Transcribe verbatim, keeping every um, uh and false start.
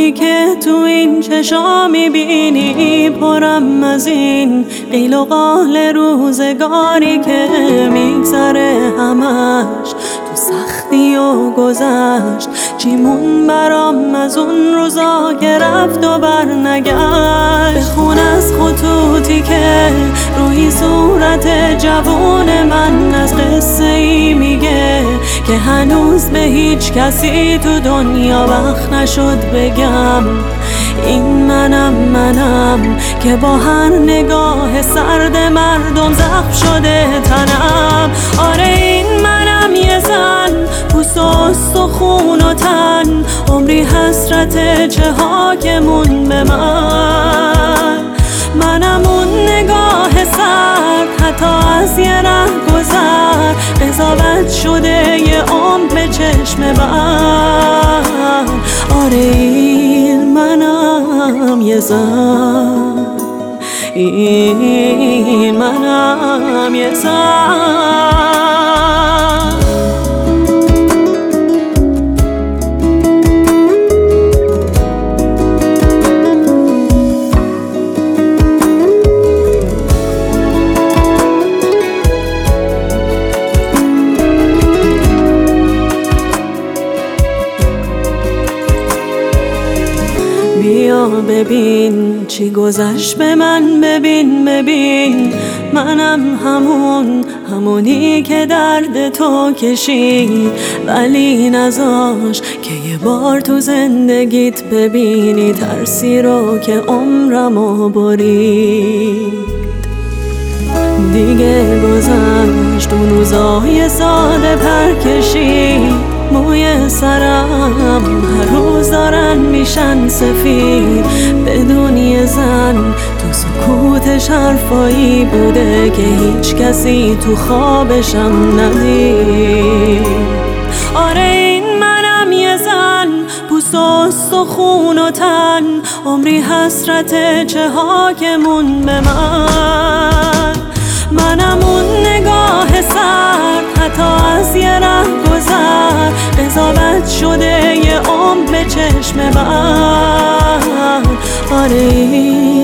غمی که تو این چشام میبینی پرم از این قیل و قال روزگاری که میگذره همش تو سختی و گذشت. چی مون برام از اون روزا که رفت و برنگشت؟ بخون از خطوطی که روی صورت جوون من از قصه ای میگه که هنوز به هیچ کسی تو دنیا وقت نشد بگم این منم منم که با هر نگاه سرد مردم زخم شده تنم. آره این منم یه زن پوست و سخون و تن، عمری حسرت چه ها که مون به من. منم اون نگاه سرد حتی از یه ره گذر، قضاوت شده یه عمر به چشم بر. آره این منم یه زن، این منم یه زن. بیا ببین چی گذشت به من، ببین ببین منم همون همونی که درد تو کشی، ولی نذاش که یه بار تو زندگیت ببینی ترسی رو که عمرمو برید. دیگه گذشت اون روزای ساده پرکشی، موی سرم هر روز دارن میشن سفید. بدون یه زن تو سکوتش حرفایی بوده که هیچ کسی تو خوابشم ندید. آره این منم یه زن پوست و سخون و تن، عمری حسرت چه ها که مون به من. منم اون نگاه سرد حتی از یه ره گذر، قضاوت شده یه عمر به چشم بر. آره